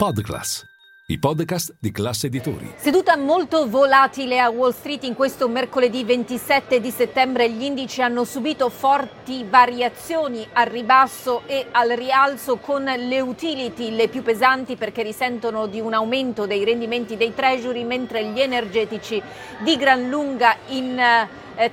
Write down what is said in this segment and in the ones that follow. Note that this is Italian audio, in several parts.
Podclass, i podcast di Class Editori. Seduta molto volatile a Wall Street in questo mercoledì 27 di settembre. Gli indici hanno subito forti variazioni al ribasso e al rialzo, con le utility le più pesanti perché risentono di un aumento dei rendimenti dei Treasury, mentre gli energetici di gran lunga in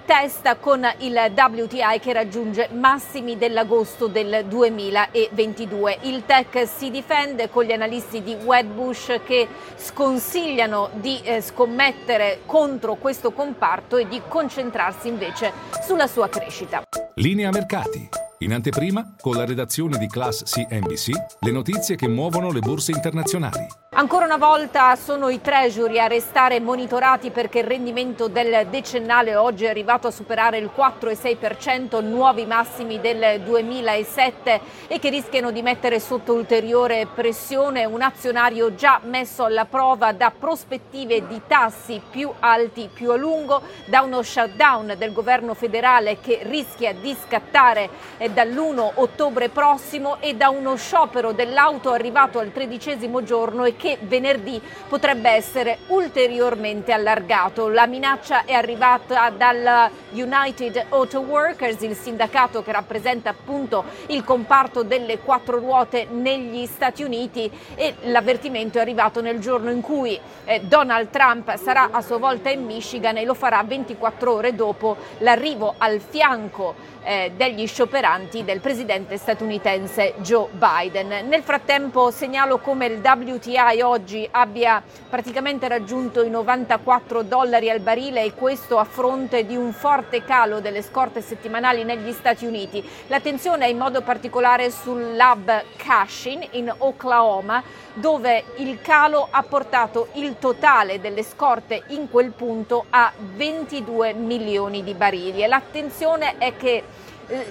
testa, con il WTI che raggiunge massimi dell'agosto del 2022. Il tech si difende, con gli analisti di Wedbush che sconsigliano di scommettere contro questo comparto e di concentrarsi invece sulla sua crescita. Linea mercati. In anteprima, con la redazione di Class CNBC, le notizie che muovono le borse internazionali. Ancora una volta sono i Treasury a restare monitorati, perché il rendimento del decennale oggi è arrivato a superare il 4,6%, nuovi massimi del 2007, e che rischiano di mettere sotto ulteriore pressione un azionario già messo alla prova da prospettive di tassi più alti più a lungo, da uno shutdown del governo federale che rischia di scattare dall'1 ottobre prossimo, e da uno sciopero dell'auto arrivato al 13° giorno e che venerdì potrebbe essere ulteriormente allargato. La minaccia è arrivata dal United Auto Workers, il sindacato che rappresenta appunto il comparto delle quattro ruote negli Stati Uniti, e l'avvertimento è arrivato nel giorno in cui Donald Trump sarà a sua volta in Michigan, e lo farà 24 ore dopo l'arrivo al fianco degli scioperanti del presidente statunitense Joe Biden. Nel frattempo segnalo come il WTI oggi abbia praticamente raggiunto i $94 al barile, e questo a fronte di un forte calo delle scorte settimanali negli Stati Uniti. L'attenzione è in modo particolare sul lab Cushing in Oklahoma, dove il calo ha portato il totale delle scorte in quel punto a 22 milioni di barili, e l'attenzione è che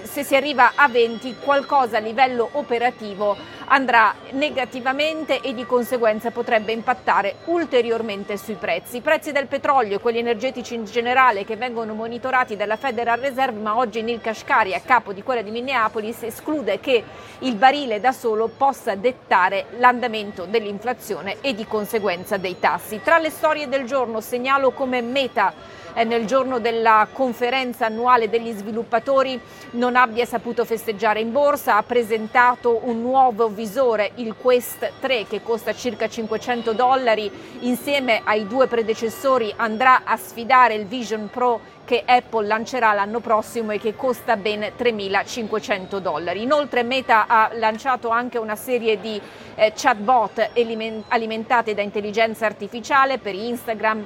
se si arriva a 20, qualcosa a livello operativo andrà negativamente e di conseguenza potrebbe impattare ulteriormente sui prezzi. I prezzi del petrolio e quelli energetici in generale, che vengono monitorati dalla Federal Reserve, ma oggi Neil Kashkari, a capo di quella di Minneapolis, esclude che il barile da solo possa dettare l'andamento dell'inflazione e di conseguenza dei tassi. Tra le storie del giorno segnalo come Meta, nel giorno della conferenza annuale degli sviluppatori, non abbia saputo festeggiare in borsa. Ha presentato un nuovo visore, il Quest 3, che costa circa $500, insieme ai due predecessori andrà a sfidare il Vision Pro che Apple lancerà l'anno prossimo e che costa ben $3.500. Inoltre Meta ha lanciato anche una serie di chatbot alimentate da intelligenza artificiale per Instagram,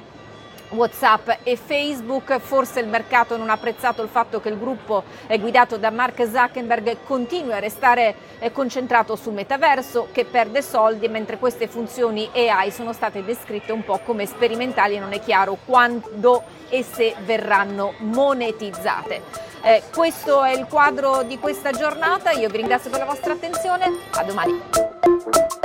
WhatsApp e Facebook. Forse il mercato non ha apprezzato il fatto che il gruppo guidato da Mark Zuckerberg continua a restare concentrato sul metaverso, che perde soldi, mentre queste funzioni AI sono state descritte un po' come sperimentali e non è chiaro quando e se verranno monetizzate. Questo è il quadro di questa giornata. Io vi ringrazio per la vostra attenzione, a domani.